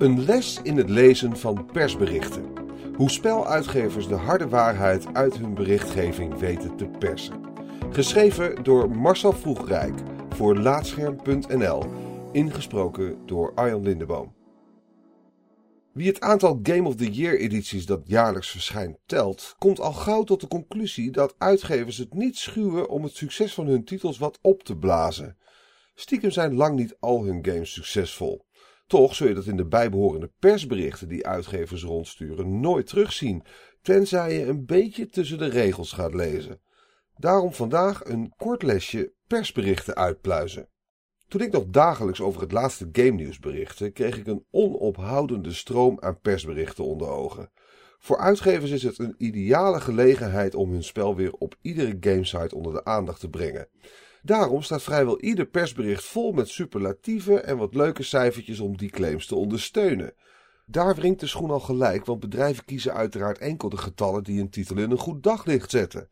Een les in het lezen van persberichten. Hoe speluitgevers de harde waarheid uit hun berichtgeving weten te persen. Geschreven door Marcel Vroegrijk voor Laatscherm.nl. Ingesproken door Arjan Lindeboom. Wie het aantal Game of the Year edities dat jaarlijks verschijnt telt, komt al gauw tot de conclusie dat uitgevers het niet schuwen om het succes van hun titels wat op te blazen. Stiekem zijn lang niet al hun games succesvol. Toch zul je dat in de bijbehorende persberichten die uitgevers rondsturen nooit terugzien, tenzij je een beetje tussen de regels gaat lezen. Daarom vandaag een kort lesje persberichten uitpluizen. Toen ik nog dagelijks over het laatste game nieuws berichtte, kreeg ik een onophoudende stroom aan persberichten onder ogen. Voor uitgevers is het een ideale gelegenheid om hun spel weer op iedere gamesite onder de aandacht te brengen. Daarom staat vrijwel ieder persbericht vol met superlatieven en wat leuke cijfertjes om die claims te ondersteunen. Daar wringt de schoen al gelijk, want bedrijven kiezen uiteraard enkel de getallen die een titel in een goed daglicht zetten.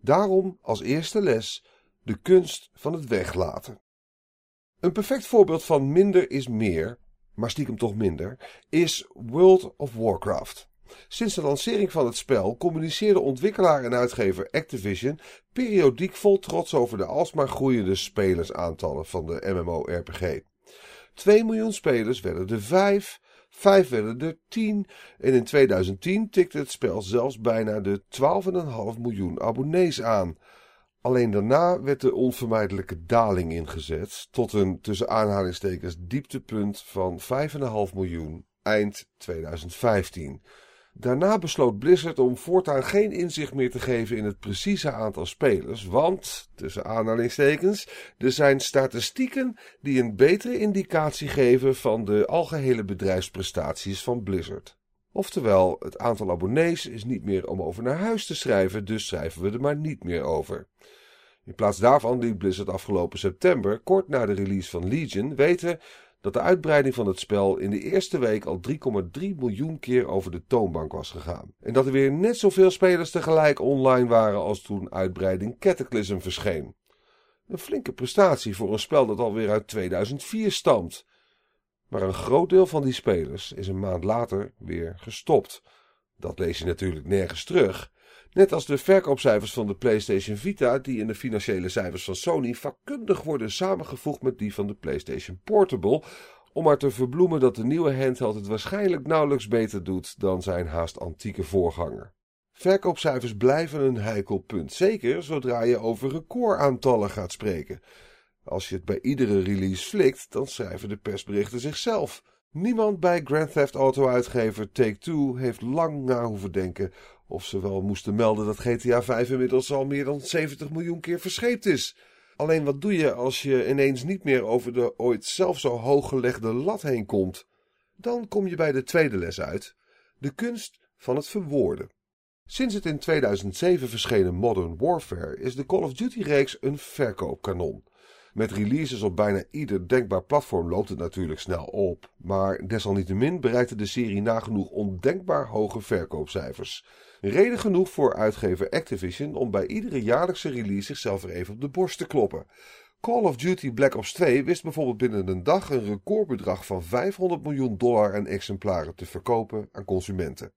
Daarom als eerste les de kunst van het weglaten. Een perfect voorbeeld van minder is meer, maar stiekem toch minder, is World of Warcraft. Sinds de lancering van het spel communiceerde ontwikkelaar en uitgever Activision periodiek vol trots over de alsmaar groeiende spelersaantallen van de MMORPG. 2 miljoen spelers werden er 5 werden er 10 en in 2010 tikte het spel zelfs bijna de 12,5 miljoen abonnees aan. Alleen daarna werd de onvermijdelijke daling ingezet tot een tussen aanhalingstekens dieptepunt van 5,5 miljoen eind 2015. Daarna besloot Blizzard om voortaan geen inzicht meer te geven in het precieze aantal spelers, want, tussen aanhalingstekens, er zijn statistieken die een betere indicatie geven van de algehele bedrijfsprestaties van Blizzard. Oftewel, het aantal abonnees is niet meer om over naar huis te schrijven, dus schrijven we er maar niet meer over. In plaats daarvan liet Blizzard afgelopen september, kort na de release van Legion, weten dat de uitbreiding van het spel in de eerste week al 3,3 miljoen keer over de toonbank was gegaan. En dat er weer net zoveel spelers tegelijk online waren als toen uitbreiding Cataclysm verscheen. Een flinke prestatie voor een spel dat alweer uit 2004 stamt. Maar een groot deel van die spelers is een maand later weer gestopt. Dat lees je natuurlijk nergens terug. Net als de verkoopcijfers van de PlayStation Vita, die in de financiële cijfers van Sony vakkundig worden samengevoegd met die van de PlayStation Portable, om maar te verbloemen dat de nieuwe handheld het waarschijnlijk nauwelijks beter doet dan zijn haast antieke voorganger. Verkoopcijfers blijven een heikel punt, zeker zodra je over recordaantallen gaat spreken. Als je het bij iedere release flikt, dan schrijven de persberichten zichzelf. Niemand bij Grand Theft Auto-uitgever Take-Two heeft lang na hoeven denken of ze wel moesten melden dat GTA V inmiddels al meer dan 70 miljoen keer verscheept is. Alleen wat doe je als je ineens niet meer over de ooit zelf zo hoog gelegde lat heen komt? Dan kom je bij de tweede les uit, de kunst van het verwoorden. Sinds het in 2007 verschenen Modern Warfare is de Call of Duty-reeks een verkoopkanon. Met releases op bijna ieder denkbaar platform loopt het natuurlijk snel op, maar desalniettemin bereikte de serie nagenoeg ondenkbaar hoge verkoopcijfers. Reden genoeg voor uitgever Activision om bij iedere jaarlijkse release zichzelf er even op de borst te kloppen. Call of Duty Black Ops 2 wist bijvoorbeeld binnen een dag een recordbedrag van $500 miljoen aan exemplaren te verkopen aan consumenten.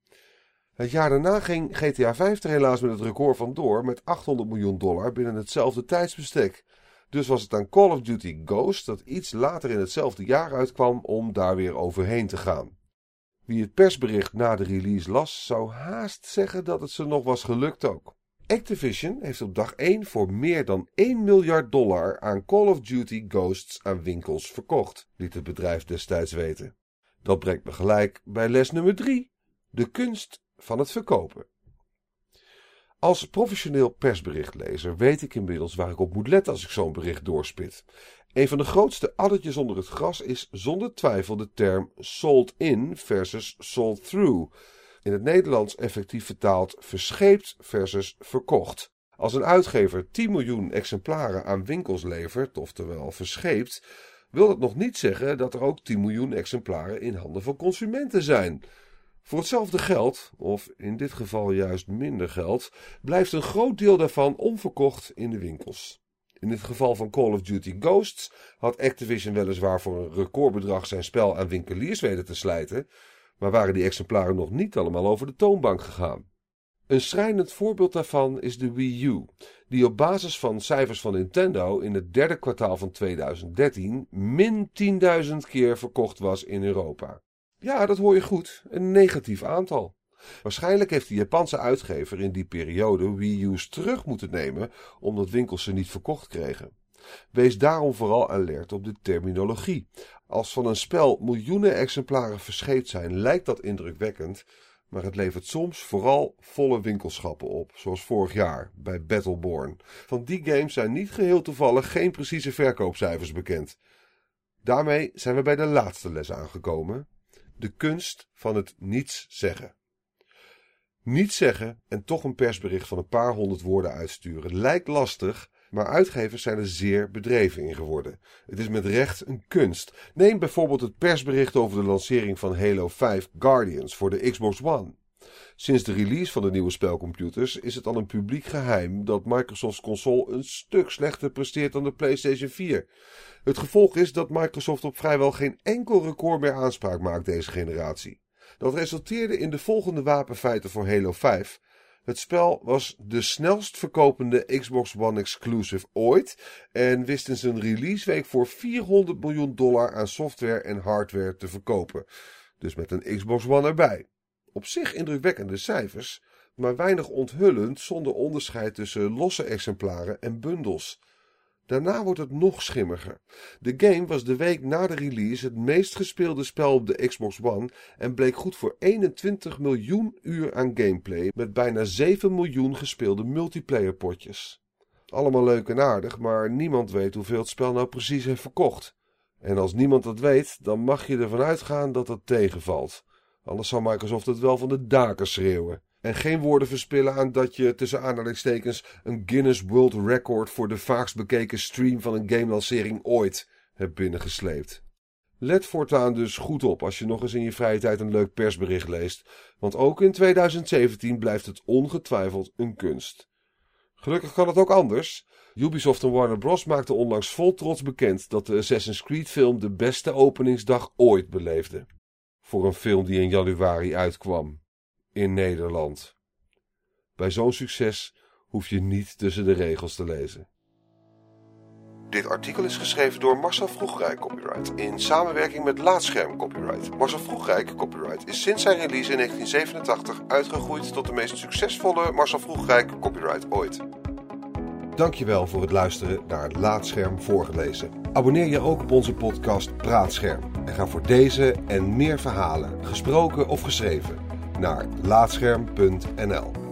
Het jaar daarna ging GTA V er helaas met het record vandoor met $800 miljoen binnen hetzelfde tijdsbestek. Dus was het aan Call of Duty Ghosts dat iets later in hetzelfde jaar uitkwam om daar weer overheen te gaan. Wie het persbericht na de release las, zou haast zeggen dat het ze nog was gelukt ook. Activision heeft op dag 1 voor meer dan $1 miljard aan Call of Duty Ghosts aan winkels verkocht, liet het bedrijf destijds weten. Dat brengt me gelijk bij les nummer 3, de kunst van het verkopen. Als professioneel persberichtlezer weet ik inmiddels waar ik op moet letten als ik zo'n bericht doorspit. Een van de grootste addertjes onder het gras is zonder twijfel de term sold in versus sold through. In het Nederlands effectief vertaald verscheept versus verkocht. Als een uitgever 10 miljoen exemplaren aan winkels levert, oftewel verscheept, wil dat nog niet zeggen dat er ook 10 miljoen exemplaren in handen van consumenten zijn. Voor hetzelfde geld, of in dit geval juist minder geld, blijft een groot deel daarvan onverkocht in de winkels. In het geval van Call of Duty Ghosts had Activision weliswaar voor een recordbedrag zijn spel aan winkeliers weten te slijten, maar waren die exemplaren nog niet allemaal over de toonbank gegaan. Een schrijnend voorbeeld daarvan is de Wii U, die op basis van cijfers van Nintendo in het derde kwartaal van 2013 min 10.000 keer verkocht was in Europa. Ja, dat hoor je goed, een negatief aantal. Waarschijnlijk heeft de Japanse uitgever in die periode Wii U's terug moeten nemen omdat winkels ze niet verkocht kregen. Wees daarom vooral alert op de terminologie. Als van een spel miljoenen exemplaren verscheept zijn, lijkt dat indrukwekkend, maar het levert soms vooral volle winkelschappen op, zoals vorig jaar bij Battleborn. Van die games zijn niet geheel toevallig geen precieze verkoopcijfers bekend. Daarmee zijn we bij de laatste les aangekomen: de kunst van het niets zeggen. Niets zeggen en toch een persbericht van een paar honderd woorden uitsturen lijkt lastig, maar uitgevers zijn er zeer bedreven in geworden. Het is met recht een kunst. Neem bijvoorbeeld het persbericht over de lancering van Halo 5 Guardians voor de Xbox One. Sinds de release van de nieuwe spelcomputers is het al een publiek geheim dat Microsoft's console een stuk slechter presteert dan de PlayStation 4. Het gevolg is dat Microsoft op vrijwel geen enkel record meer aanspraak maakt deze generatie. Dat resulteerde in de volgende wapenfeiten voor Halo 5. Het spel was de snelst verkopende Xbox One exclusive ooit en wist in zijn releaseweek voor $400 miljoen aan software en hardware te verkopen. Dus met een Xbox One erbij. Op zich indrukwekkende cijfers, maar weinig onthullend zonder onderscheid tussen losse exemplaren en bundels. Daarna wordt het nog schimmiger. De game was de week na de release het meest gespeelde spel op de Xbox One en bleek goed voor 21 miljoen uur aan gameplay met bijna 7 miljoen gespeelde multiplayerpotjes. Allemaal leuk en aardig, maar niemand weet hoeveel het spel nou precies heeft verkocht. En als niemand dat weet, dan mag je ervan uitgaan dat dat tegenvalt. Anders zal Microsoft het wel van de daken schreeuwen. En geen woorden verspillen aan dat je, tussen aanhalingstekens, een Guinness World Record voor de vaakst bekeken stream van een gamelancering ooit hebt binnengesleept. Let voortaan dus goed op als je nog eens in je vrije tijd een leuk persbericht leest, want ook in 2017 blijft het ongetwijfeld een kunst. Gelukkig kan het ook anders. Ubisoft en Warner Bros. Maakten onlangs vol trots bekend dat de Assassin's Creed film de beste openingsdag ooit beleefde. Voor een film die in januari uitkwam. In Nederland. Bij zo'n succes hoef je niet tussen de regels te lezen. Dit artikel is geschreven door Marcel Vroegrijk, copyright, in samenwerking met Laatscherm, copyright. Marcel Vroegrijk, copyright, is sinds zijn release in 1987 uitgegroeid tot de meest succesvolle Marcel Vroegrijk, copyright, ooit. Dankjewel voor het luisteren naar Laatscherm voorgelezen. Abonneer je ook op onze podcast Praatscherm en ga voor deze en meer verhalen, gesproken of geschreven, naar Laatscherm.nl